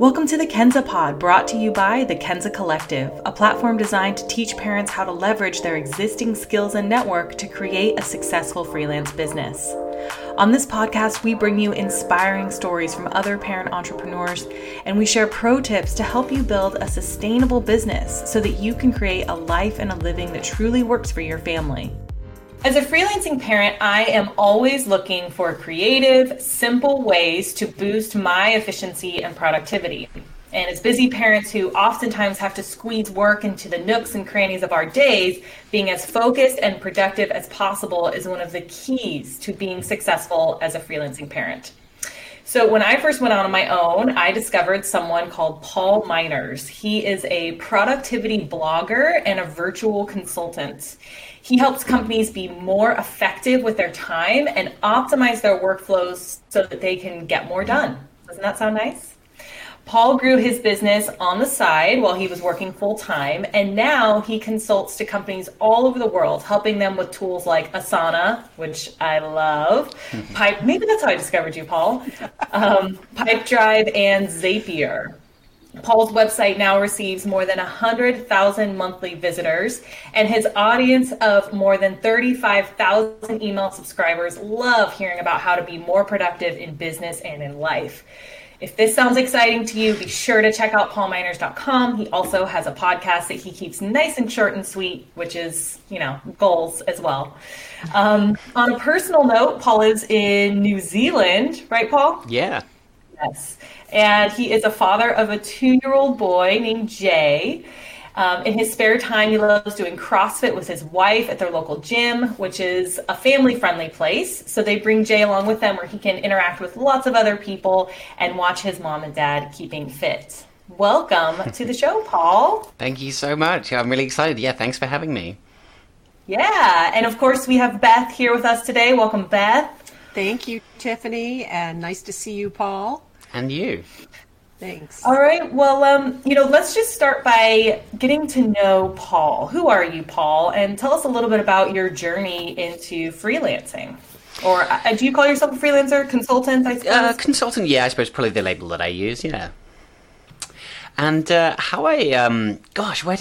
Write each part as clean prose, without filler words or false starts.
Welcome to the Kenza Pod, brought to you by the Kenza Collective, a platform designed to teach parents how to leverage their existing skills and network to create a successful freelance business. On this podcast, we bring you inspiring stories from other parent entrepreneurs, and we share pro tips to help you build a sustainable business so that you can create a life and a living that truly works for your family. As a freelancing parent, I am always looking for creative, simple ways to boost my efficiency and productivity. And as busy parents who oftentimes have to squeeze work into the nooks and crannies of our days, being as focused and productive as possible is one of the keys to being successful as a freelancing parent. So when I first went out on my own, I discovered someone called Paul Minors. He is a productivity blogger and a virtual consultant. He helps companies be more effective with their time and optimize their workflows so that they can get more done. Doesn't that sound nice? Paul grew his business on the side while he was working full time, and now he consults to companies all over the world, helping them with tools like Asana, which I love, maybe that's how I discovered you, Paul, Pipedrive, and Zapier. Paul's website now receives more than 100,000 monthly visitors, and his audience of more than 35,000 email subscribers love hearing about how to be more productive in business and in life. If this sounds exciting to you, be sure to check out paulminors.com. He also has a podcast that he keeps nice and short and sweet, which is, goals as well. On a personal note, Paul is in New Zealand, right, Paul? Yeah. Yes. And he is a father of a 2-year-old boy named Jay. In his spare time, he loves doing CrossFit with his wife at their local gym, which is a family-friendly place. So they bring Jay along with them where he can interact with lots of other people and watch his mom and dad keeping fit. Welcome to the show, Paul. Thank you so much. I'm really excited. Yeah, thanks for having me. Yeah, and of course we have Beth here with us today. Welcome, Beth. Thank you, Tiffany, and nice to see you, Paul. And you. Thanks. All right. Well, let's just start by getting to know Paul. Who are you, Paul? And tell us a little bit about your journey into freelancing. Or do you call yourself a freelancer, consultant, I suppose? Consultant, yeah, I suppose probably the label that I use, yeah. And how I,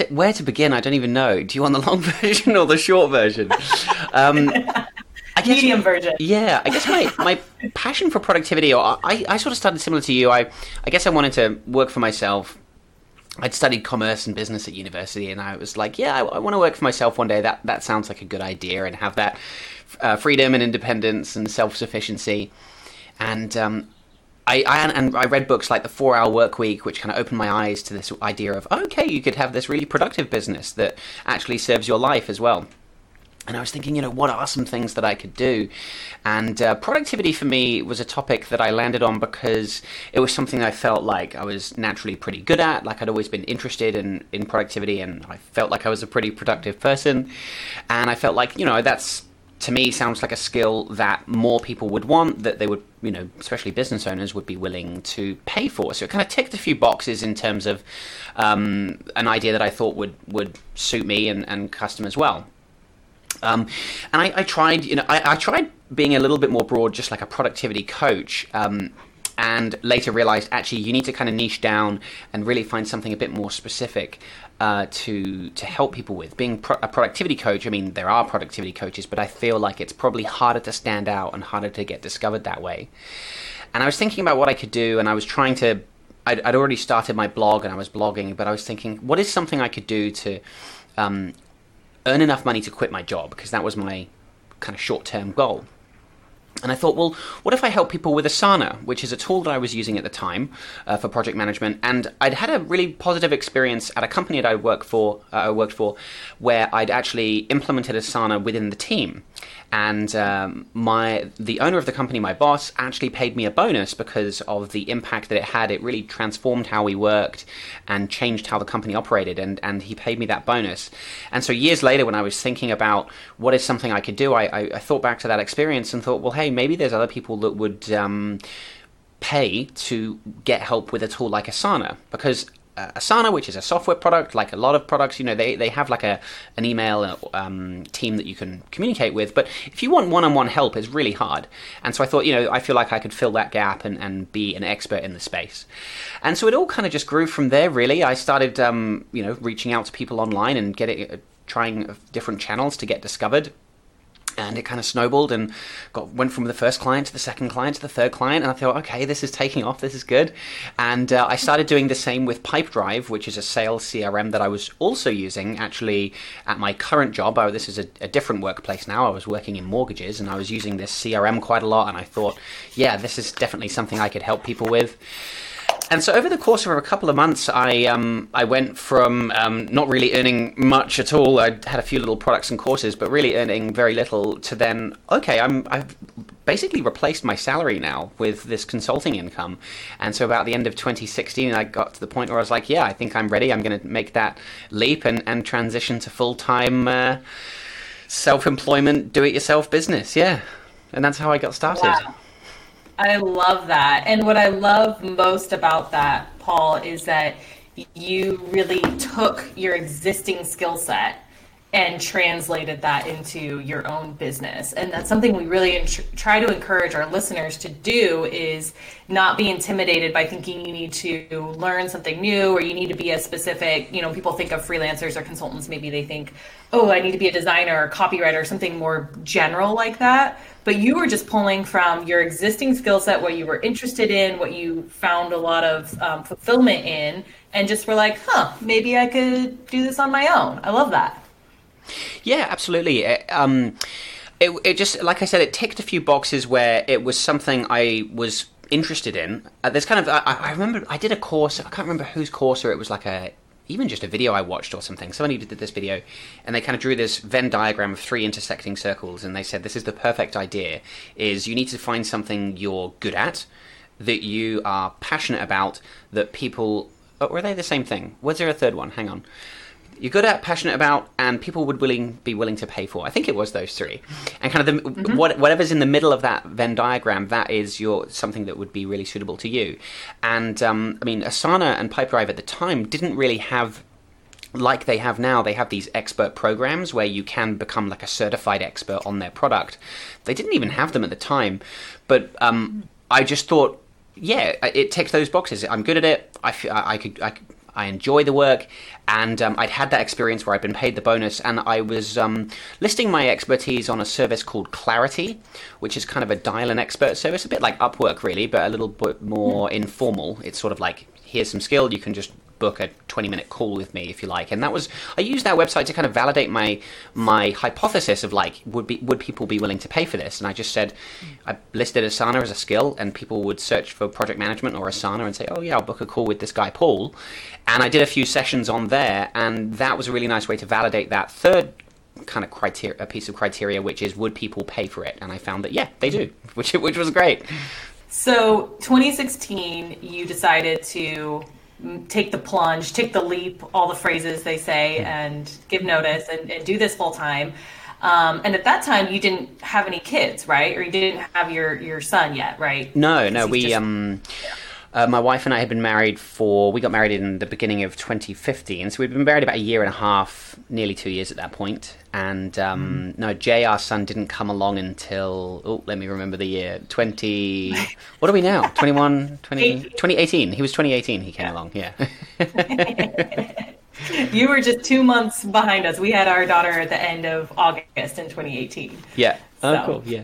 where to begin? I don't even know. Do you want the long version or the short version? Medium version. Yeah, I guess my passion for productivity, or I sort of started similar to you. I guess I wanted to work for myself. I'd studied commerce and business at university, and I was like, I want to work for myself one day. That sounds like a good idea, and have that freedom and independence and self-sufficiency. And I read books like The 4-Hour Workweek, which kind of opened my eyes to this idea of, you could have this really productive business that actually serves your life as well. And I was thinking, what are some things that I could do? And productivity for me was a topic that I landed on because it was something I felt like I was naturally pretty good at. Like I'd always been interested in productivity, and I felt like I was a pretty productive person. And I felt like, that's, to me, sounds like a skill that more people would want, that they would, especially business owners would be willing to pay for. So it kind of ticked a few boxes in terms of an idea that I thought would suit me and customers well. And I tried being a little bit more broad, just like a productivity coach, and later realized actually you need to kind of niche down and really find something a bit more specific to help people with. Being a productivity coach, I mean, there are productivity coaches, but I feel like it's probably harder to stand out and harder to get discovered that way. And I was thinking about what I could do, and I was trying to, I'd already started my blog and I was blogging, but I was thinking, what is something I could do to earn enough money to quit my job, because that was my kind of short-term goal. And I thought, well, what if I help people with Asana, which is a tool that I was using at the time for project management. And I'd had a really positive experience at a company that I worked for where I'd actually implemented Asana within the team. And the owner of the company, my boss, actually paid me a bonus because of the impact that it had. It really transformed how we worked and changed how the company operated, and he paid me that bonus. And so years later, when I was thinking about what is something I could do, I thought back to that experience and thought, well, hey, maybe there's other people that would pay to get help with a tool like Asana, because Asana, which is a software product, like a lot of products, you know, they have like an email team that you can communicate with. But if you want one-on-one help, it's really hard. And so I thought, you know, I feel like I could fill that gap and be an expert in the space. And so it all kind of just grew from there, really. I started, you know, reaching out to people online and trying different channels to get discovered. And it kind of snowballed and went from the first client to the second client to the third client. And I thought, okay, this is taking off. This is good. And I started doing the same with Pipedrive, which is a sales CRM that I was also using actually at my current job. This is a different workplace now. I was working in mortgages and I was using this CRM quite a lot. And I thought, yeah, this is definitely something I could help people with. And so over the course of a couple of months, I went from not really earning much at all. I had a few little products and courses, but really earning very little to then, okay, I've basically replaced my salary now with this consulting income. And so about the end of 2016, I got to the point where I was like, yeah, I think I'm ready. I'm going to make that leap and transition to full-time self-employment, do-it-yourself business. Yeah. And that's how I got started. Wow. I love that. And what I love most about that, Paul, is that you really took your existing skill set and translated that into your own business. And that's something we really try to encourage our listeners to do, is not be intimidated by thinking you need to learn something new or you need to be a specific, you know, people think of freelancers or consultants, maybe they think, oh, I need to be a designer or copywriter or something more general like that. But you were just pulling from your existing skill set, what you were interested in, what you found a lot of fulfillment in, and just were like, huh, maybe I could do this on my own. I love that. Yeah, absolutely. It just, like I said, it ticked a few boxes where it was something I was interested in. There's kind of, I remember I did a course, I can't remember whose course, or it was like even just a video I watched or something. Somebody did this video and they kind of drew this Venn diagram of three intersecting circles. And they said, this is the perfect idea, is you need to find something you're good at, that you are passionate about, that people, oh, were they the same thing? Was there a third one? Hang on. You're good at, passionate about, and people would be willing to pay for. I think it was those three. And kind of whatever's in the middle of that Venn diagram, that is something that would be really suitable to you. And I mean, Asana and Pipedrive at the time didn't really have, like they have now, they have these expert programs where you can become like a certified expert on their product. They didn't even have them at the time. But I just thought, yeah, it ticks those boxes. I'm good at it. I enjoy the work, and I'd had that experience where I'd been paid the bonus, and I was listing my expertise on a service called Clarity, which is kind of a dial-in expert service, a bit like Upwork really, but a little bit more informal. It's sort of like, here's some skill, you can just book a 20-minute call with me if you like. And that was, I used that website to kind of validate my hypothesis of like, would people be willing to pay for this? And I just said, I listed Asana as a skill, and people would search for project management or Asana and say, oh yeah, I'll book a call with this guy, Paul. And I did a few sessions on there, and that was a really nice way to validate that third kind of piece of criteria, which is, would people pay for it? And I found that, yeah, they do, which was great. So 2016, you decided to take the plunge, take the leap, all the phrases they say, and give notice and do this full time. And at that time, you didn't have any kids, right? Or you didn't have your son yet, right? No, we my wife and I had been married we got married in the beginning of 2015, so we'd been married about a year and a half, nearly 2 years at that point. And no, Jay, our son, didn't come along until, let me remember the year, 20, what are we now? 2018. He was 2018, he came along, yeah. You were just 2 months behind us. We had our daughter at the end of August in 2018. Yeah, oh, cool, yeah.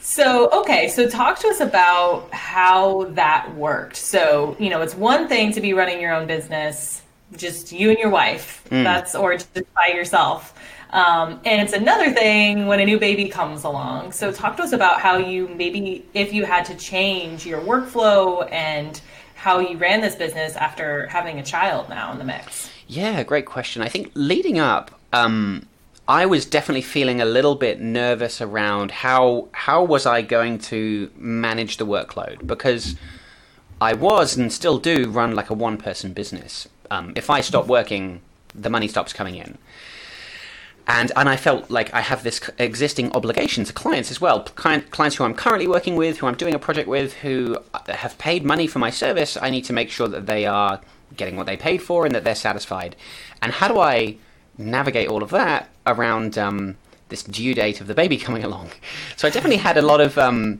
So talk to us about how that worked. So, you know, it's one thing to be running your own business, just you and your wife, or just by yourself. And it's another thing when a new baby comes along. So talk to us about how you, maybe if you had to change your workflow and how you ran this business after having a child now in the mix. Yeah, great question. I think leading up, I was definitely feeling a little bit nervous around how was I going to manage the workload, because I was and still do run like a one-person business. If I stop working, the money stops coming in. And I felt like I have this existing obligation to clients as well, clients who I'm currently working with, who I'm doing a project with, who have paid money for my service. I need to make sure that they are getting what they paid for and that they're satisfied. And how do I navigate all of that around this due date of the baby coming along? So I definitely had a lot of, I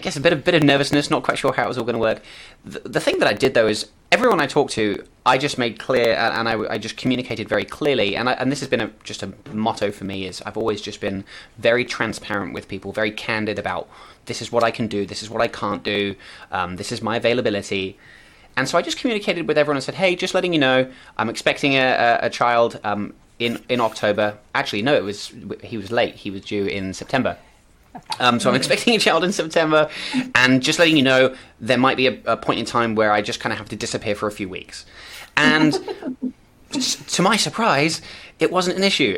guess, a bit of nervousness, not quite sure how it was all going to work. The thing that I did, though, is everyone I talked to, I just made clear, and I just communicated very clearly. And this has been just a motto for me, is I've always just been very transparent with people, very candid about this is what I can do, this is what I can't do, this is my availability. And so I just communicated with everyone and said, hey, just letting you know, I'm expecting a child in October. Actually, no, he was late. He was due in September. So I'm expecting a child in September, and just letting you know, there might be a point in time where I just kind of have to disappear for a few weeks. And to my surprise, it wasn't an issue.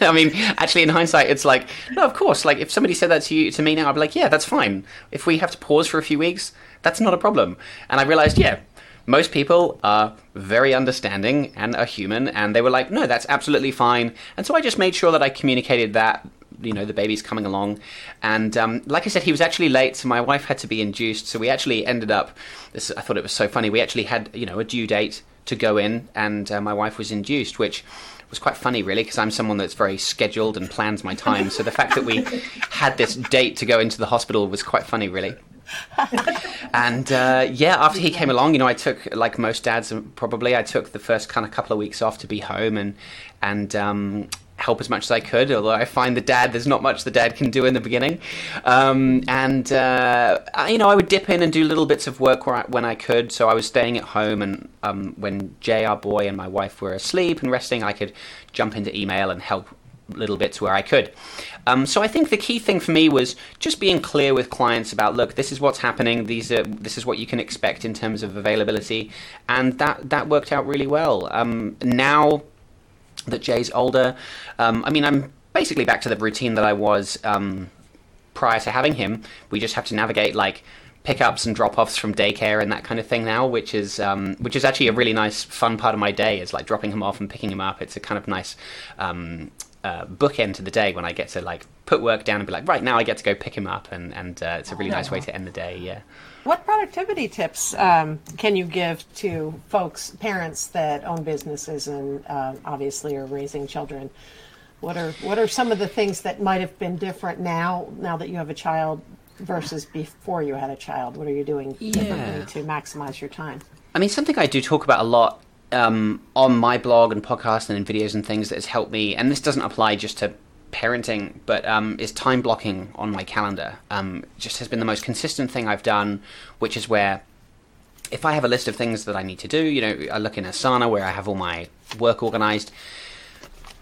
I mean, actually, in hindsight, it's like, no, of course. Like, if somebody said that to me now, I'd be like, yeah, that's fine. If we have to pause for a few weeks, that's not a problem. And I realized, yeah, most people are very understanding and are human, and they were like, no, that's absolutely fine. And so I just made sure that I communicated that, you know, the baby's coming along. And like I said, he was actually late, so my wife had to be induced. So we actually ended up, this, I thought it was so funny, we actually had, you know, a due date to go in, and my wife was induced, which was quite funny, really, because I'm someone that's very scheduled and plans my time. So the fact that we had this date to go into the hospital was quite funny, really. And after he came along, you know, I took, like most dads probably, I took the first kind of couple of weeks off to be home and help as much as I could, although I find there's not much the dad can do in the beginning. I would dip in and do little bits of work when I could. So I was staying at home, and when Jay, our boy, and my wife were asleep and resting, I could jump into email and help little bits where I could. So I think the key thing for me was just being clear with clients about, look, this is what's happening. This is what you can expect in terms of availability. And that worked out really well. Now that Jay's older, I'm basically back to the routine that I was prior to having him. We just have to navigate, like, pickups and drop-offs from daycare and that kind of thing now, which is actually a really nice, fun part of my day, is like dropping him off and picking him up. It's a kind of nice bookend to the day when I get to, like, put work down and be like, right, now I get to go pick him up, and it's a really nice way to end the day. Yeah. What productivity tips can you give to folks, parents that own businesses and obviously are raising children? What are some of the things that might have been different now that you have a child versus before you had a child? What are you doing differently to maximize your time? I mean, something I do talk about a lot on my blog and podcast and in videos and things that has helped me, and this doesn't apply just to parenting, but is time blocking on my calendar. Just has been the most consistent thing I've done, which is where if I have a list of things that I need to do, you know, I look in Asana where I have all my work organized.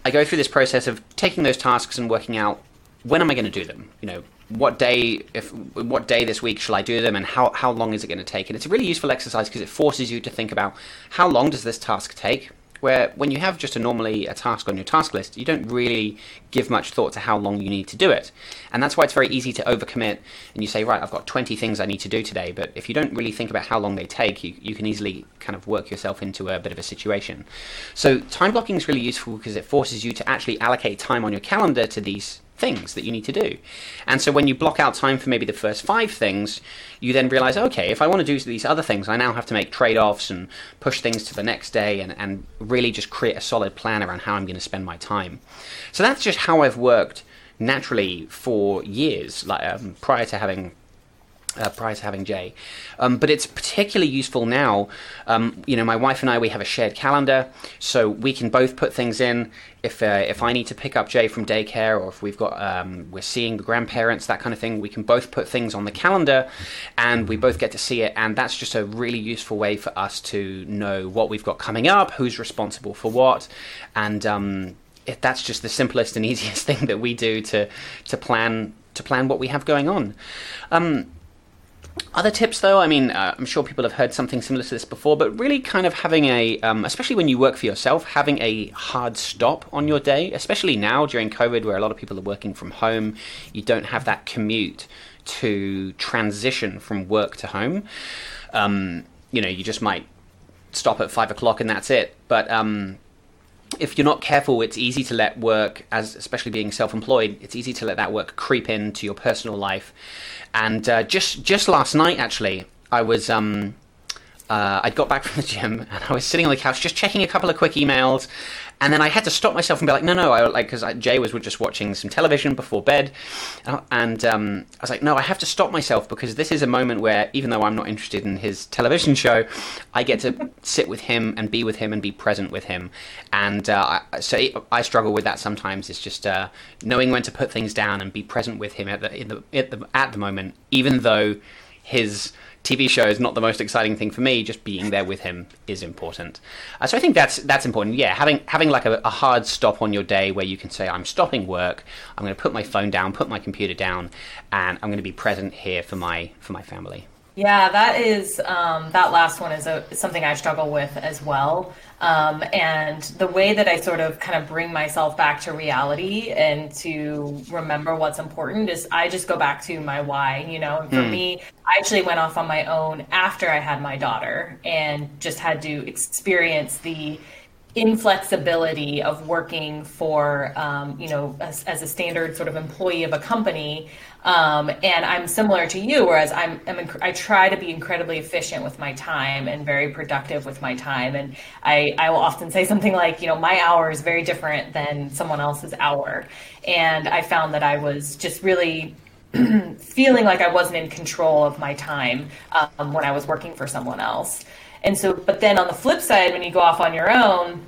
I go through this process of taking those tasks and working out, when am I going to do them? You know, what day this week shall I do them, and how long is it going to take? And it's a really useful exercise because it forces you to think about, how long does this task take? Where when you have just normally a task on your task list, you don't really give much thought to how long you need to do it. And that's why it's very easy to overcommit, and you say, right, I've got 20 things I need to do today. But if you don't really think about how long they take, you can easily kind of work yourself into a bit of a situation. So time blocking is really useful because it forces you to actually allocate time on your calendar to these things that you need to do. And so when you block out time for maybe the first 5 things, you then realize, okay, if I want to do these other things, I now have to make trade-offs and push things to the next day and really just create a solid plan around how I'm going to spend my time. So that's just how I've worked naturally for years, like prior to having Jay. But it's particularly useful now. My wife and I, we have a shared calendar, so we can both put things in. If I need to pick up Jay from daycare, or if we've got we're seeing the grandparents, that kind of thing, we can both put things on the calendar, and we both get to see it. And that's just a really useful way for us to know what we've got coming up, who's responsible for what, and that's just the simplest and easiest thing that we do to plan what we have going on. Other tips, though, I mean, I'm sure people have heard something similar to this before, but really kind of having especially when you work for yourself, having a hard stop on your day, especially now during COVID, where a lot of people are working from home, you don't have that commute to transition from work to home. You just might stop at 5 o'clock and that's it. But if you're not careful, it's easy to let work, especially being self-employed, it's easy to let that work creep into your personal life. And just last night, actually, I was I'd got back from the gym and I was sitting on the couch just checking a couple of quick emails, and then I had to stop myself and be like, no, because Jay was just watching some television before bed, and I was like, no, I have to stop myself because this is a moment where, even though I'm not interested in his television show, I get to sit with him and be present with him, and I struggle with that sometimes. It's just knowing when to put things down and be present with him at the moment, even though his TV show is not the most exciting thing for me. Just being there with him is important. So I think that's important. Yeah, having like a hard stop on your day where you can say, I'm stopping work, I'm going to put my phone down, put my computer down, and I'm going to be present here for my family. Yeah, that is that last one is something I struggle with as well. And the way that I sort of kind of bring myself back to reality and to remember what's important is I just go back to my why, and for me, I actually went off on my own after I had my daughter and just had to experience the inflexibility of working for, as a standard sort of employee of a company. And I'm similar to you, whereas I try to be incredibly efficient with my time and very productive with my time. And I will often say something like, my hour is very different than someone else's hour. And I found that I was just really feeling like I wasn't in control of my time when I was working for someone else. And so, but then on the flip side, when you go off on your own,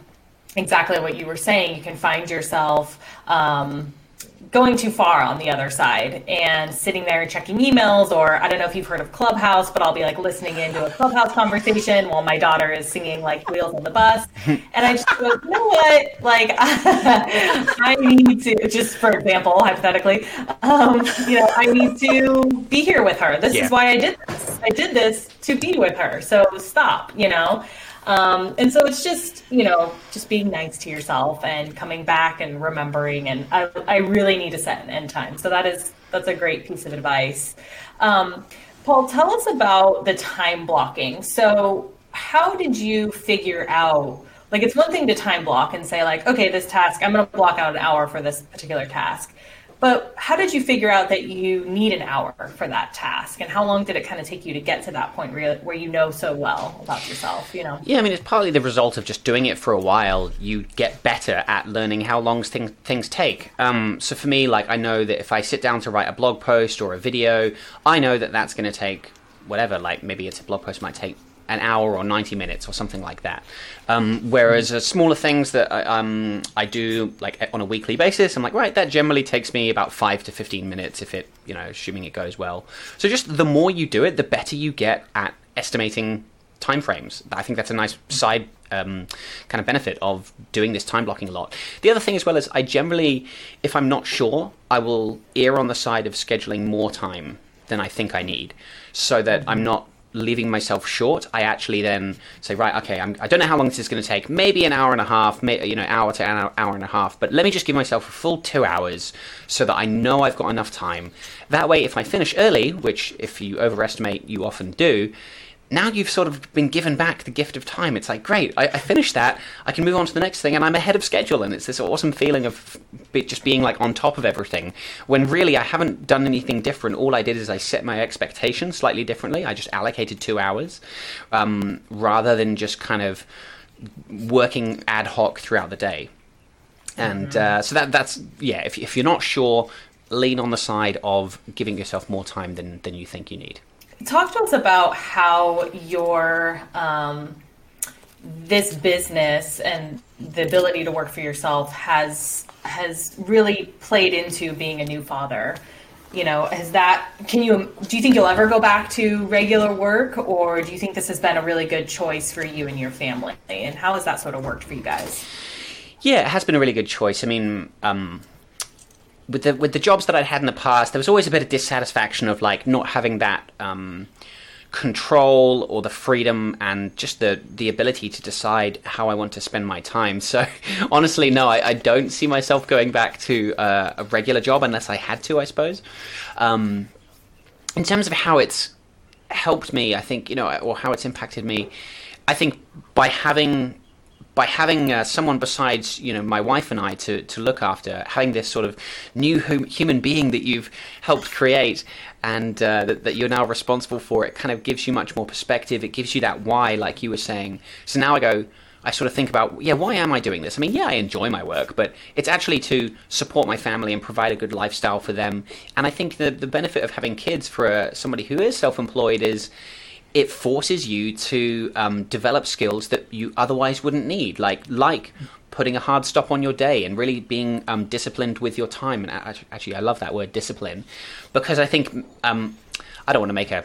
exactly what you were saying, you can find yourself going too far on the other side and sitting there checking emails, or I don't know if you've heard of Clubhouse, but I'll be like listening into a Clubhouse conversation while my daughter is singing like Wheels on the Bus. And I just go, you know what? Like I need to, just for example, hypothetically, I need to be here with her. This is why I did this. I did this to be with her. So stop, And so it's just, just being nice to yourself and coming back and remembering. And I really need to set an end time. So that's a great piece of advice. Paul, tell us about the time blocking. So how did you figure out, like, it's one thing to time block and say like, okay, this task, I'm going to block out an hour for this particular task. But how did you figure out that you need an hour for that task? And how long did it kind of take you to get to that point where you know so well about yourself, Yeah, I mean, it's partly the result of just doing it for a while. You get better at learning how long things take. So for me, like, I know that if I sit down to write a blog post or a video, I know that that's going to take whatever, like maybe it's a blog post might take an hour or 90 minutes or something like that. Whereas smaller things that I do like on a weekly basis, I'm like, right, that generally takes me about 5 to 15 minutes if it, assuming it goes well. So just the more you do it, the better you get at estimating timeframes. I think that's a nice side kind of benefit of doing this time blocking a lot. The other thing as well is I generally, if I'm not sure, I will err on the side of scheduling more time than I think I need so that I'm not leaving myself short. I actually then say, right, okay, I don't know how long this is going to take, maybe an hour and a half, hour to an hour and a half, but let me just give myself a full 2 hours so that I know I've got enough time. That way, if I finish early, which if you overestimate, you often do, now you've sort of been given back the gift of time. It's like, great, I finished that, I can move on to the next thing, and I'm ahead of schedule, and it's this awesome feeling of just being like on top of everything, when really I haven't done anything different. All I did is I set my expectations slightly differently. I just allocated 2 hours rather than just kind of working ad hoc throughout the day. And so that's, yeah, if you're not sure, lean on the side of giving yourself more time than you think you need. Talk to us about how your this business and the ability to work for yourself has really played into being a new father. Do you think you'll ever go back to regular work, or do you think this has been a really good choice for you and your family? And how has that sort of worked for you guys? Yeah, it has been a really good choice. I mean, with the jobs that I'd had in the past, there was always a bit of dissatisfaction of like not having that control or the freedom and just the ability to decide how I want to spend my time. So honestly, no, I don't see myself going back to a regular job unless I had to, I suppose. In terms of how it's helped me, I think, or how it's impacted me, I think by having by having someone besides, you know, my wife and I to look after, having this sort of new human being that you've helped create and that you're now responsible for, it kind of gives you much more perspective. It gives you that why, like you were saying. So now I go, I sort of think about, why am I doing this? I mean, I enjoy my work, but it's actually to support my family and provide a good lifestyle for them. And I think the benefit of having kids for somebody who is self-employed is it forces you to develop skills that you otherwise wouldn't need, like putting a hard stop on your day and really being disciplined with your time. And actually, I love that word, discipline, because I think I don't want to make a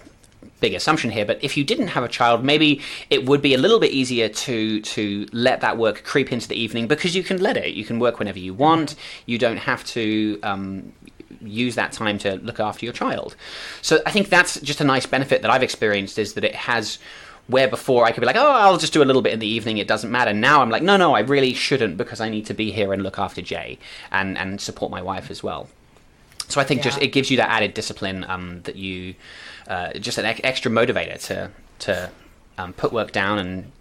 big assumption here, but if you didn't have a child, maybe it would be a little bit easier to let that work creep into the evening, because you can let it. You can work whenever you want. You don't have to use that time to look after your child. So I think that's just a nice benefit that I've experienced, is that it has, where before I could be like, I'll just do a little bit in the evening, it doesn't matter. Now I'm like, no, I really shouldn't, because I need to be here and look after Jay and support my wife as well. So I think just it gives you that added discipline that you just an extra motivator to put work down and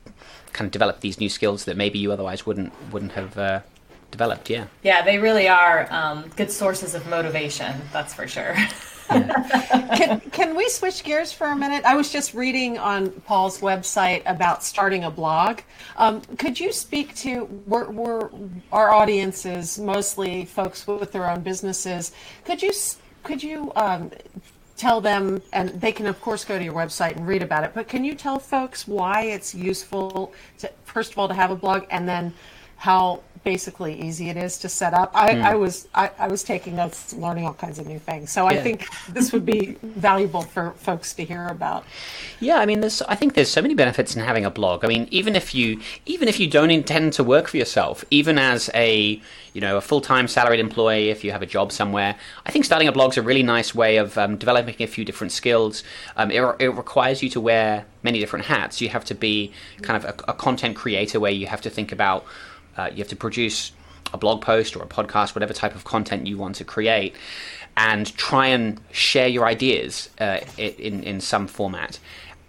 kind of develop these new skills that maybe you otherwise wouldn't have developed. They really are good sources of motivation, that's for sure. Can we switch gears for a minute? I was just reading on Paul's website about starting a blog. Could you speak to, our audience is mostly folks with their own businesses. Could you tell them, and they can of course go to your website and read about it, but can you tell folks why it's useful to, first of all, to have a blog, and then how basically easy it is to set up? I was taking notes, learning all kinds of new things. So I think this would be valuable for folks to hear about. Yeah, I mean, I think there's so many benefits in having a blog. I mean, even if you don't intend to work for yourself, even as a full-time salaried employee, if you have a job somewhere, I think starting a blog's a really nice way of developing a few different skills. It requires you to wear many different hats. You have to be kind of a content creator, where you have to think about you have to produce a blog post or a podcast, whatever type of content you want to create, and try and share your ideas in some format.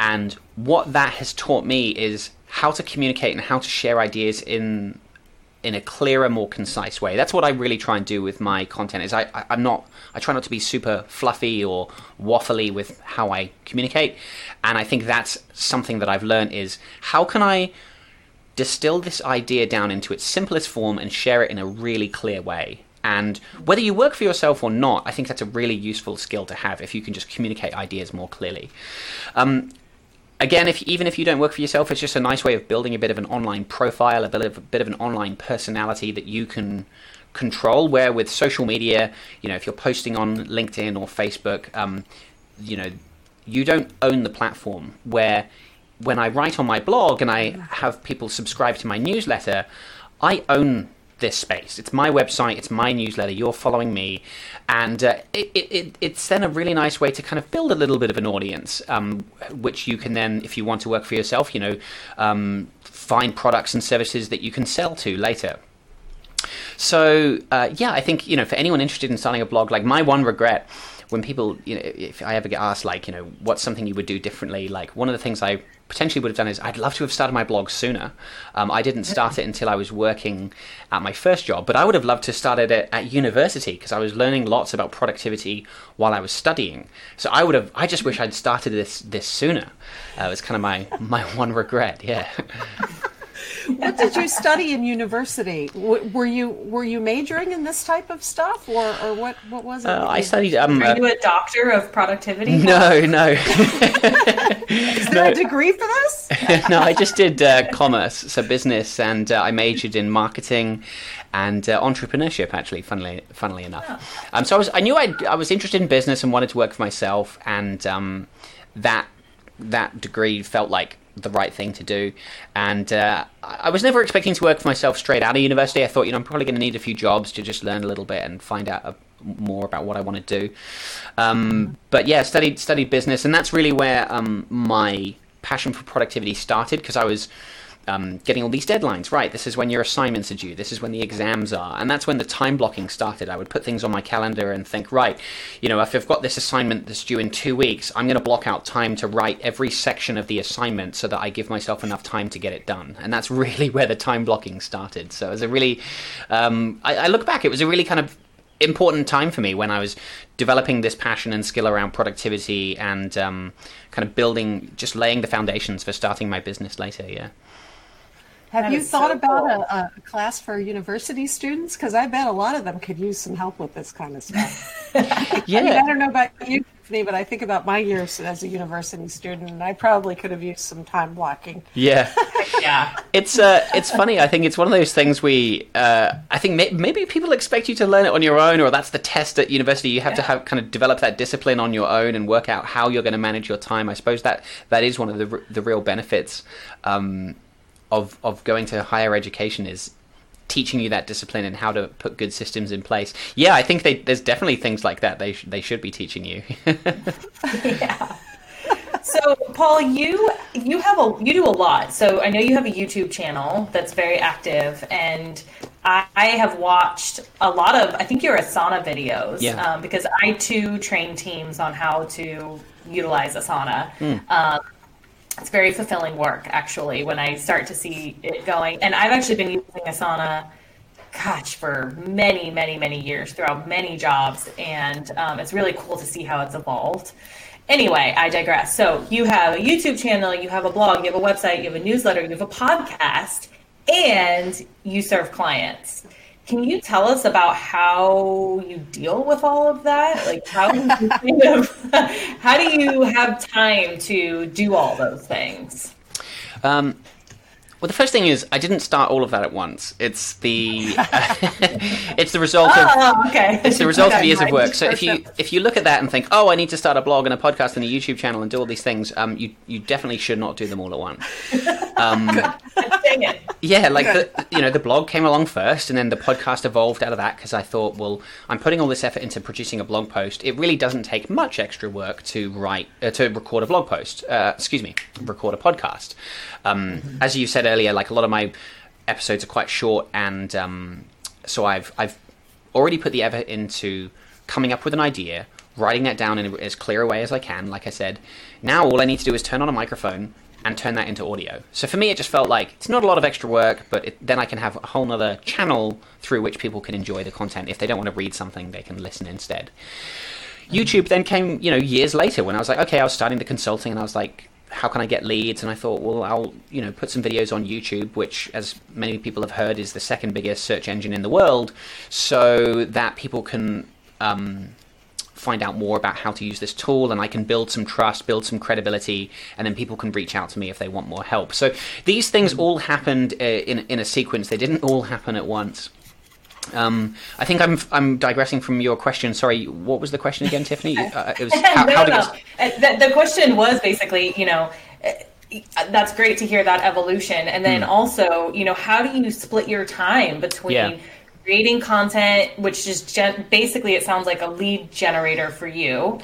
And what that has taught me is how to communicate and how to share ideas in a clearer, more concise way. That's what I really try and do with my content. Is I try not to be super fluffy or waffly with how I communicate. And I think that's something that I've learned, is how can I distill this idea down into its simplest form and share it in a really clear way. And whether you work for yourself or not, I think that's a really useful skill to have, if you can just communicate ideas more clearly. Again, even if you don't work for yourself, it's just a nice way of building a bit of an online profile, a bit of an online personality that you can control, where with social media, if you're posting on LinkedIn or Facebook, you don't own the platform. Where when I write on my blog and I have people subscribe to my newsletter, I own this space. It's my website, it's my newsletter, you're following me. And it's then a really nice way to kind of build a little bit of an audience, which you can then, if you want to work for yourself, find products and services that you can sell to later. So, I think, for anyone interested in starting a blog, like my one regret, when people, if I ever get asked, what's something you would do differently, one of the things I potentially would have done is I'd love to have started my blog sooner. I didn't start it until I was working at my first job, but I would have loved to have started it at university, because I was learning lots about productivity while I was studying. So I just wish I'd started this sooner. It was kind of my one regret, What did you study in university? Were you majoring in this type of stuff, or what was it? I studied. Are you a doctor of productivity? No. Is there a degree for this? No, I just did commerce, so business, and I majored in marketing and entrepreneurship. Actually, funnily enough, so I was interested in business and wanted to work for myself, and that degree felt like the right thing to do. And I was never expecting to work for myself straight out of university. I thought, I'm probably going to need a few jobs to just learn a little bit and find out more about what I want to do. But studied business, and that's really where my passion for productivity started, because I was getting all these deadlines, right? This is when your assignments are due. This is when the exams are. And that's when the time blocking started. I would put things on my calendar and think, right, you know, if I've got this assignment that's due in 2 weeks, I'm going to block out time to write every section of the assignment so that I give myself enough time to get it done. And that's really where the time blocking started. So it was a really, I look back, it was a really kind of important time for me when I was developing this passion and skill around productivity and kind of building, just laying the foundations for starting my business later, yeah. Have you thought about a class for university students? Because I bet a lot of them could use some help with this kind of stuff. Yeah. I mean, I don't know about you, Tiffany, but I think about my years as a university student, and I probably could have used some time blocking. Yeah. Yeah. It's funny. I think it's one of those things I think maybe people expect you to learn it on your own, or that's the test at university. You have to have kind of develop that discipline on your own and work out how you're going to manage your time. I suppose that is one of the real benefits of going to higher education, is teaching you that discipline and how to put good systems in place. Yeah, I think there's definitely things like that they should be teaching you. Yeah. So, Paul, you do a lot. So I know you have a YouTube channel that's very active, and I have watched a lot of, I think, your Asana videos, because I too train teams on how to utilize Asana. It's very fulfilling work, actually, when I start to see it going. And I've actually been using Asana, for many, many, many years throughout many jobs. And it's really cool to see how it's evolved. Anyway, I digress. So you have a YouTube channel, you have a blog, you have a website, you have a newsletter, you have a podcast, and you serve clients. Can you tell us about how you deal with all of that? Like, how do you have time to do all those things? Well, the first thing is I didn't start all of that at once. It's the it's the result of it's the result of years of work. So if you look at that and think, I need to start a blog and a podcast and a YouTube channel and do all these things, you definitely should not do them all at once. Dang it. Yeah, like the blog came along first, and then the podcast evolved out of that, because I thought, well, I'm putting all this effort into producing a blog post. It really doesn't take much extra work to record a blog post. Record a podcast. As you said earlier, like, a lot of my episodes are quite short, and so I've already put the effort into coming up with an idea, writing that down in as clear a way as I can. Like I said, now all I need to do is turn on a microphone and turn that into audio. So for me, it just felt like it's not a lot of extra work, but then I can have a whole nother channel through which people can enjoy the content. If they don't want to read something, they can listen instead. YouTube then came, years later, when I was like, I was starting the consulting, and I was like, how can I get leads? And I thought, well, I'll, put some videos on YouTube, which, as many people have heard, is the second biggest search engine in the world, so that people can find out more about how to use this tool, and I can build some trust, build some credibility, and then people can reach out to me if they want more help. So these things all happened in a sequence. They didn't all happen at once. I think I'm digressing from your question. Sorry, what was the question again, Tiffany? It was the question was basically, that's great to hear that evolution, and then also, how do you split your time between creating content, which is basically, it sounds like, a lead generator for you,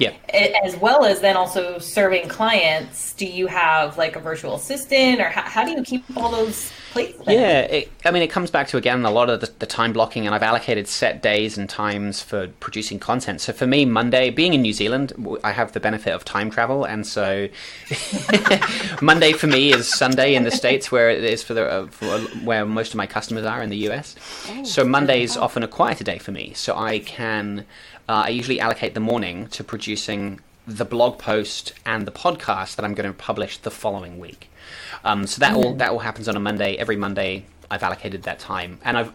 as well as then also serving clients? Do you have like a virtual assistant, or how do you keep all those plates there? Yeah, it comes back to, again, a lot of the time blocking, and I've allocated set days and times for producing content. So for me, Monday, being in New Zealand, I have the benefit of time travel, and so Monday for me is Sunday in the States, where it is for where most of my customers are in the US. So Monday is often a quieter day for me, so I can I usually allocate the morning to producing the blog post and the podcast that I'm going to publish the following week. So that all happens on a Monday. Every Monday, I've allocated that time, and I've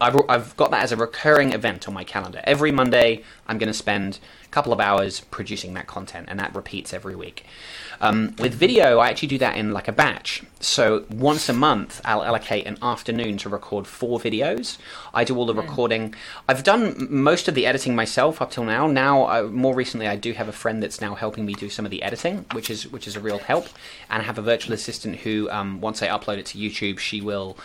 got that as a recurring event on my calendar. Every Monday, I'm going to spend a couple of hours producing that content, and that repeats every week. With video, I actually do that in like a batch. So once a month, I'll allocate an afternoon to record 4 videos. I do all the recording. I've done most of the editing myself up till now. More recently, I do have a friend that's now helping me do some of the editing, which is a real help. And I have a virtual assistant who, once I upload it to YouTube, she will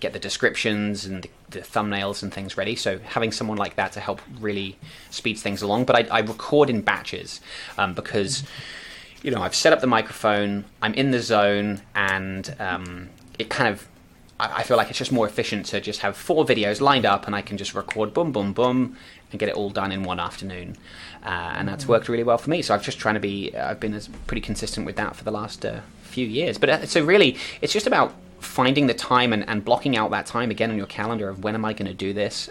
get the descriptions and the thumbnails and things ready. So having someone like that to help really speeds things along. But I record in batches because I've set up the microphone, I'm in the zone, and it kind of I feel like it's just more efficient to just have 4 videos lined up, and I can just record boom, boom, boom, and get it all done in one afternoon. And that's worked really well for me. So I've just trying to be, I've been as pretty consistent with that for the last few years. But so really, it's just about finding the time and blocking out that time again on your calendar of when am I going to do this.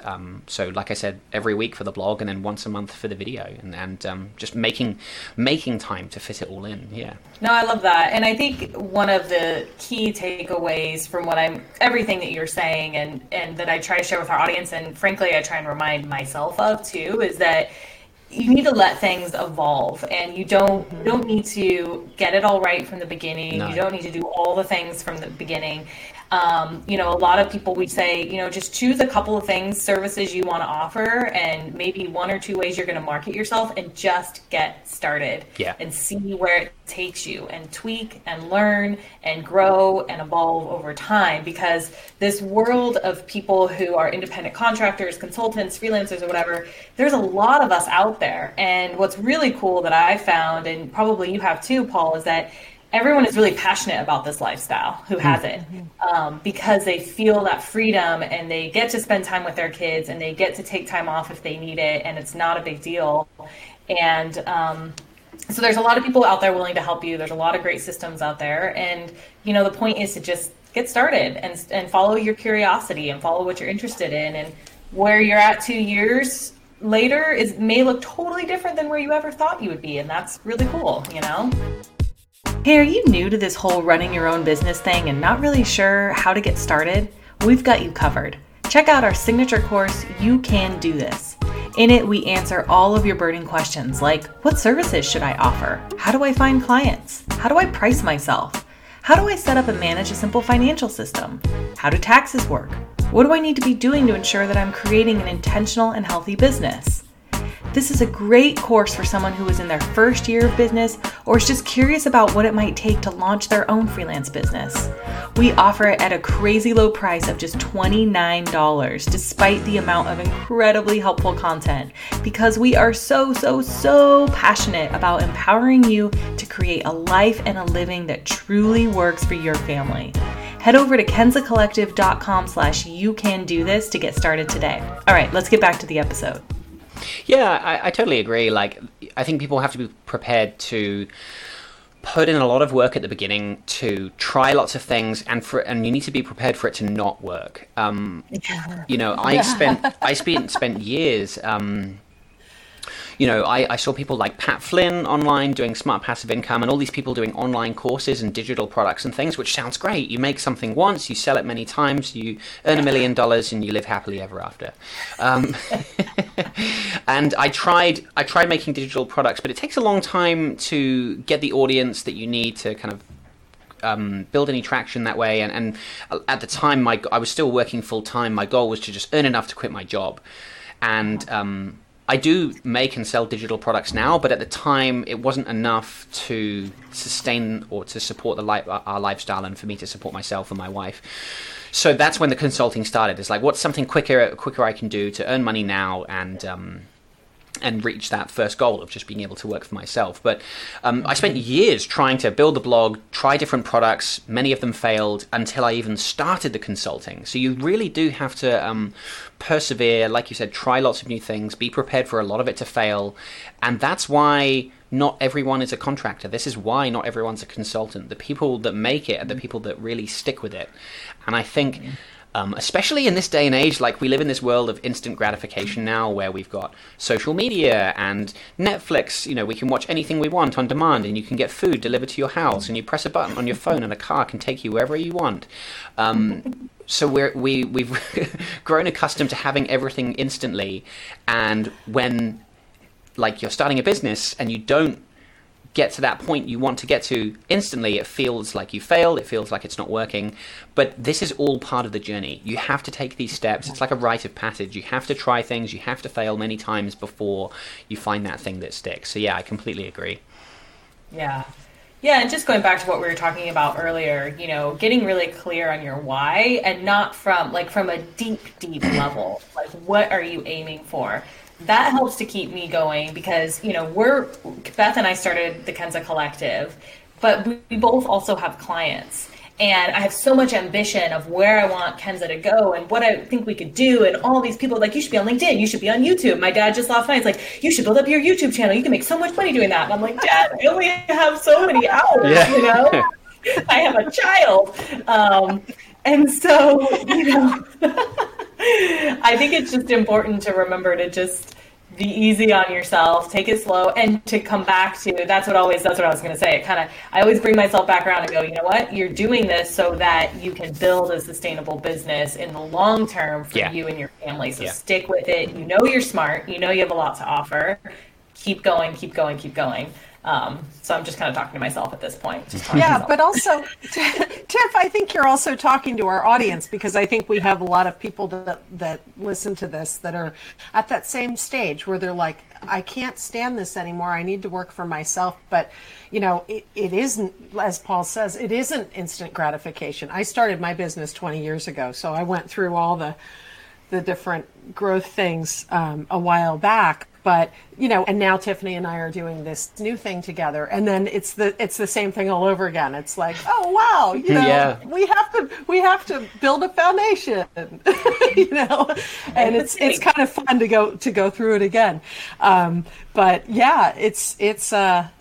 So like I said, every week for the blog, and then once a month for the video, and just making time to fit it all in. Yeah. No, I love that. And I think one of the key takeaways from what everything that you're saying and that I try to share with our audience, and frankly, I try and remind myself of too, is that you need to let things evolve, and you don't need to get it all right from the beginning. No. You don't need to do all the things from the beginning. A lot of people would say, just choose a couple of things, services you want to offer, and maybe 1 or 2 ways you're going to market yourself, and just get started. Yeah. And see where it takes you, and tweak and learn and grow and evolve over time, because this world of people who are independent contractors, consultants, freelancers, or whatever, there's a lot of us out there. And what's really cool that I found, and probably you have too, Paul, is that everyone is really passionate about this lifestyle who has it, because they feel that freedom, and they get to spend time with their kids, and they get to take time off if they need it, and it's not a big deal. And so there's a lot of people out there willing to help you. There's a lot of great systems out there. And, the point is to just get started and follow your curiosity and follow what you're interested in. And where you're at 2 years later may look totally different than where you ever thought you would be. And that's really cool, Hey, are you new to this whole running your own business thing and not really sure how to get started? We've got you covered. Check out our signature course, You Can Do This. In it, we answer all of your burning questions, like what services should I offer? How do I find clients? How do I price myself? How do I set up and manage a simple financial system? How do taxes work? What do I need to be doing to ensure that I'm creating an intentional and healthy business? This is a great course for someone who is in their first year of business or is just curious about what it might take to launch their own freelance business. We offer it at a crazy low price of just $29, despite the amount of incredibly helpful content, because we are so passionate about empowering you to create a life and a living that truly works for your family. Head over to kenzacollective.com/youcandothis to get started today. All right, let's get back to the episode. Yeah, I totally agree. Like, I think people have to be prepared to put in a lot of work at the beginning, to try lots of things, and you need to be prepared for it to not work. I spent years. I saw people like Pat Flynn online doing smart passive income, and all these people doing online courses and digital products and things, which sounds great. You make something once, you sell it many times, you earn $1 million, and you live happily ever after. And I tried making digital products, but it takes a long time to get the audience that you need to kind of build any traction that way. And at the time, I was still working full time. My goal was to just earn enough to quit my job, and I do make and sell digital products now, but at the time it wasn't enough to sustain or to support our lifestyle, and for me to support myself and my wife. So that's when the consulting started. It's like, what's something quicker I can do to earn money now and reach that first goal of just being able to work for myself. But I spent years trying to build a blog, try different products. Many of them failed until I even started the consulting. So you really do have to persevere. Like you said, try lots of new things, be prepared for a lot of it to fail. And that's why not everyone is a contractor. This is why not everyone's a consultant. The people that make it are the people that really stick with it. And I think especially in this day and age, like we live in this world of instant gratification now, where we've got social media and Netflix, we can watch anything we want on demand, and you can get food delivered to your house, and you press a button on your phone and a car can take you wherever you want. So we've grown accustomed to having everything instantly. And when you're starting a business and you don't get to that point you want to get to instantly, it feels like you failed, it feels like it's not working. But this is all part of the journey. You have to take these steps. It's like a rite of passage. You have to try things, you have to fail many times before you find that thing that sticks. So yeah, I completely agree. Yeah, and just going back to what we were talking about earlier, getting really clear on your why, and not from a deep level, what are you aiming for? That helps to keep me going, because, Beth and I started the Kenza Collective, but we both also have clients. And I have so much ambition of where I want Kenza to go and what I think we could do. And all these people, like, you should be on LinkedIn. You should be on YouTube. My dad just last night, like, you should build up your YouTube channel. You can make so much money doing that. And I'm like, Dad, I only have so many hours, you know? I have a child. And so, you know, I think it's just important to remember to just be easy on yourself, take it slow, and to come back to, that's what I was going to say. It kind of, I always bring myself back around and go, you know what, you're doing this so that you can build a sustainable business in the long term for you and your family. So stick with it. You know, you're smart, you know, you have a lot to offer. Keep going. So I'm just kind of talking to myself at this point. But also, Tiff, I think you're also talking to our audience, because I think we have a lot of people that listen to this that are at that same stage where they're like, I can't stand this anymore. I need to work for myself. But, you know, it isn't, as Paul says, it isn't instant gratification. I started my business 20 years ago, so I went through all the different growth things a while back. But, you know, and now Tiffany and I are doing this new thing together. And then it's the same thing all over again. It's like, oh, wow, you know, we have to build a foundation, you know, and it's kind of fun to go through it again. But yeah, it's a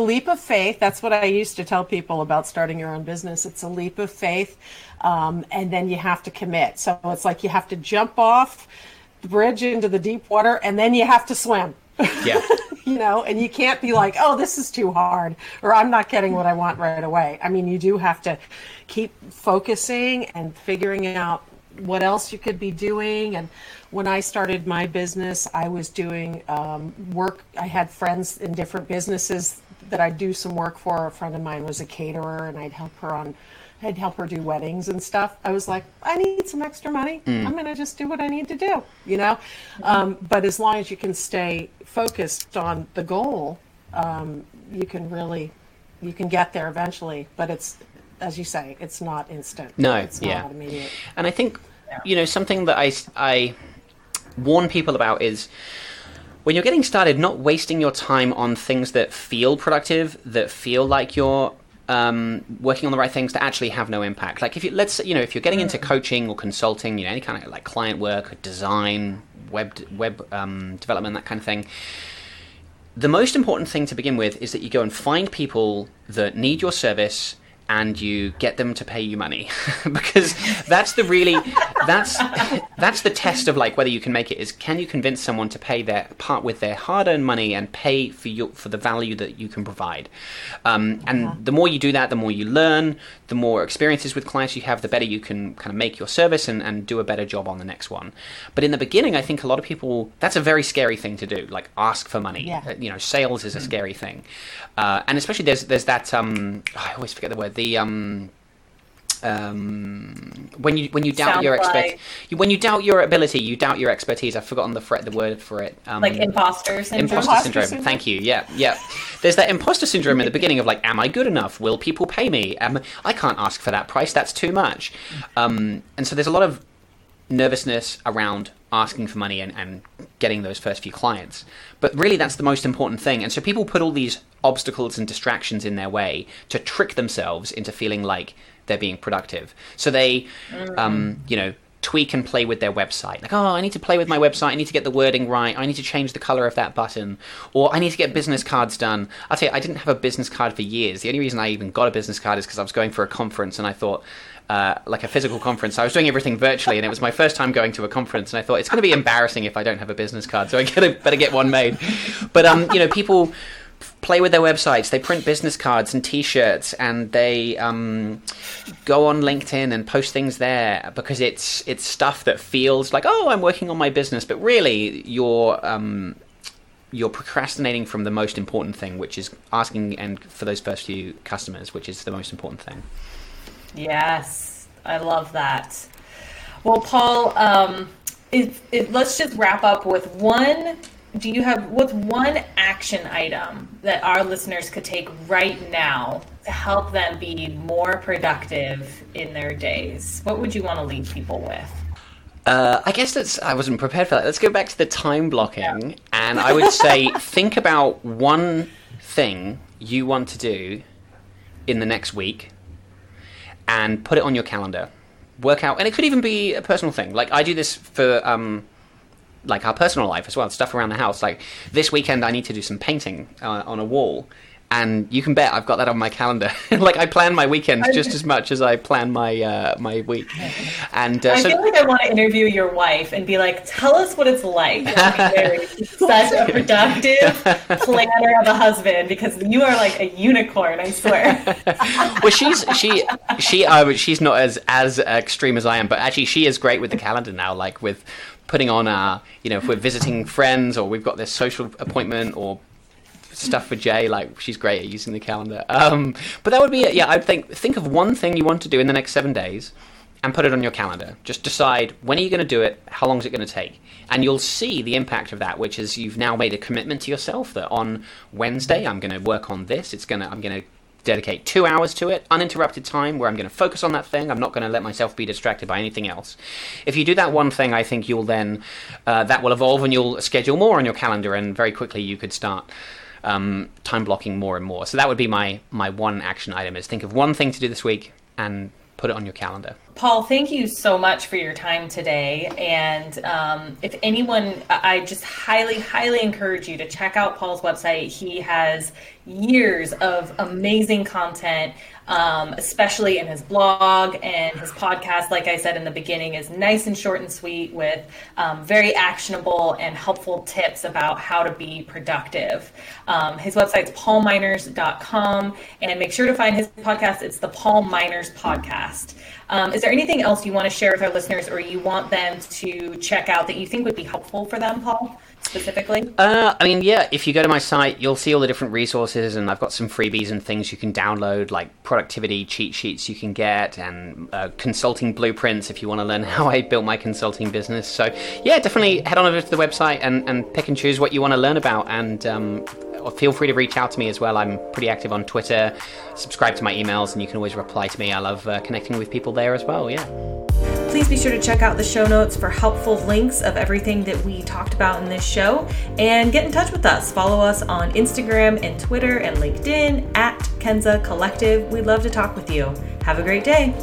leap of faith. That's what I used to tell people about starting your own business. It's a leap of faith. And then you have to commit. So it's like you have to jump off the bridge into the deep water, and then you have to swim. Yeah. You know, and you can't be like, oh, this is too hard, or I'm not getting what I want right away. I mean, you do have to keep focusing and figuring out what else you could be doing. And when I started my business, I was doing work. I had friends in different businesses that I'd do some work for. A friend of mine was a caterer, and I'd help her do weddings and stuff. I was like, I need some extra money. I'm going to just do what I need to do, you know? But as long as you can stay focused on the goal, you can get there eventually. But it's, as you say, it's not instant. No, it's not immediate. And I think, you know, something that I warn people about is, when you're getting started, not wasting your time on things that feel productive, that feel like you're working on the right things that actually have no impact. Like if you're getting into coaching or consulting, you know, any kind of like client work or design, web development, that kind of thing. The most important thing to begin with is that you go and find people that need your service and you get them to pay you money, because that's the test of like whether you can make it, is can you convince someone to pay their part with their hard-earned money and pay for the value that you can provide. And the more you do that, the more you learn, the more experiences with clients you have, the better you can kind of make your service and do a better job on the next one. But in the beginning, I think a lot of people, that's a very scary thing to do, like ask for money. Yeah. You know, sales is a scary thing. And especially there's that, I always forget the word, when you doubt your ability, you doubt your expertise. I've forgotten the word for it. Like imposter syndrome. Imposter syndrome. Thank you. Yeah. There's that imposter syndrome at the beginning of like, am I good enough? Will people pay me? I can't ask for that price. That's too much. And so there's a lot of nervousness around asking for money and getting those first few clients. But really, that's the most important thing. And so people put all these obstacles and distractions in their way to trick themselves into feeling like they're being productive. So they, you know, tweak and play with their website. Like, oh, I need to play with my website. I need to get the wording right. I need to change the color of that button. Or I need to get business cards done. I'll tell you, I didn't have a business card for years. The only reason I even got a business card is because I was going for a conference and I thought, like a physical conference. I was doing everything virtually, and it was my first time going to a conference, and I thought, it's going to be embarrassing if I don't have a business card, so I better get one made. But, you know, people play with their websites. They print business cards and T-shirts, and they go on LinkedIn and post things there because it's stuff that feels like, oh, I'm working on my business. But really, you're procrastinating from the most important thing, which is asking and for those first few customers, which is the most important thing. Yes, I love that. Well, Paul, let's just wrap up with what's one action item that our listeners could take right now to help them be more productive in their days? What would you want to leave people with? I guess I wasn't prepared for that. Let's go back to the time blocking. Yeah. And I would say, think about one thing you want to do in the next week and put it on your calendar. Work out, and it could even be a personal thing. Like I do this for like our personal life as well, stuff around the house. Like this weekend I need to do some painting on a wall, and you can bet I've got that on my calendar. Like I plan my weekends just as much as I plan my my week. And I feel like I want to interview your wife and be like, tell us what it's like married. Such a productive planner of a husband, because you are like a unicorn, I swear. Well, she's not as extreme as I am, but actually she is great with the calendar now, like with putting on our, you know, if we're visiting friends or we've got this social appointment or stuff for Jay, like she's great at using the calendar. But that would be it. Yeah, I'd think of one thing you want to do in the next 7 days and put it on your calendar. Just decide when are you going to do it, how long is it going to take, and you'll see the impact of that, which is you've now made a commitment to yourself that on Wednesday I'm going to work on this. I'm going to dedicate 2 hours to it, uninterrupted time where I'm going to focus on that thing. I'm not going to let myself be distracted by anything else. If you do that one thing, I think you'll then that will evolve and you'll schedule more on your calendar, and very quickly you could start time blocking more and more. So that would be my one action item, is think of one thing to do this week and put it on your calendar. Paul, thank you so much for your time today. And if anyone, I just highly, highly encourage you to check out Paul's website. He has years of amazing content, especially in his blog and his podcast. Like I said in the beginning, is nice and short and sweet with very actionable and helpful tips about how to be productive. His website's paulminors.com, and make sure to find his podcast. It's the Paul Minors Podcast. Is there anything else you want to share with our listeners, or you want them to check out that you think would be helpful for them, Paul, specifically? If you go to my site, you'll see all the different resources, and I've got some freebies and things you can download, like productivity cheat sheets you can get, and consulting blueprints if you want to learn how I built my consulting business. So yeah, definitely head on over to the website and pick and choose what you want to learn about, and feel free to reach out to me as well. I'm pretty active on Twitter. Subscribe to my emails, and you can always reply to me. I love connecting with people there as well. Yeah. Please be sure to check out the show notes for helpful links of everything that we talked about in this show, and get in touch with us. Follow us on Instagram and Twitter and LinkedIn at Kenza Collective. We'd love to talk with you. Have a great day.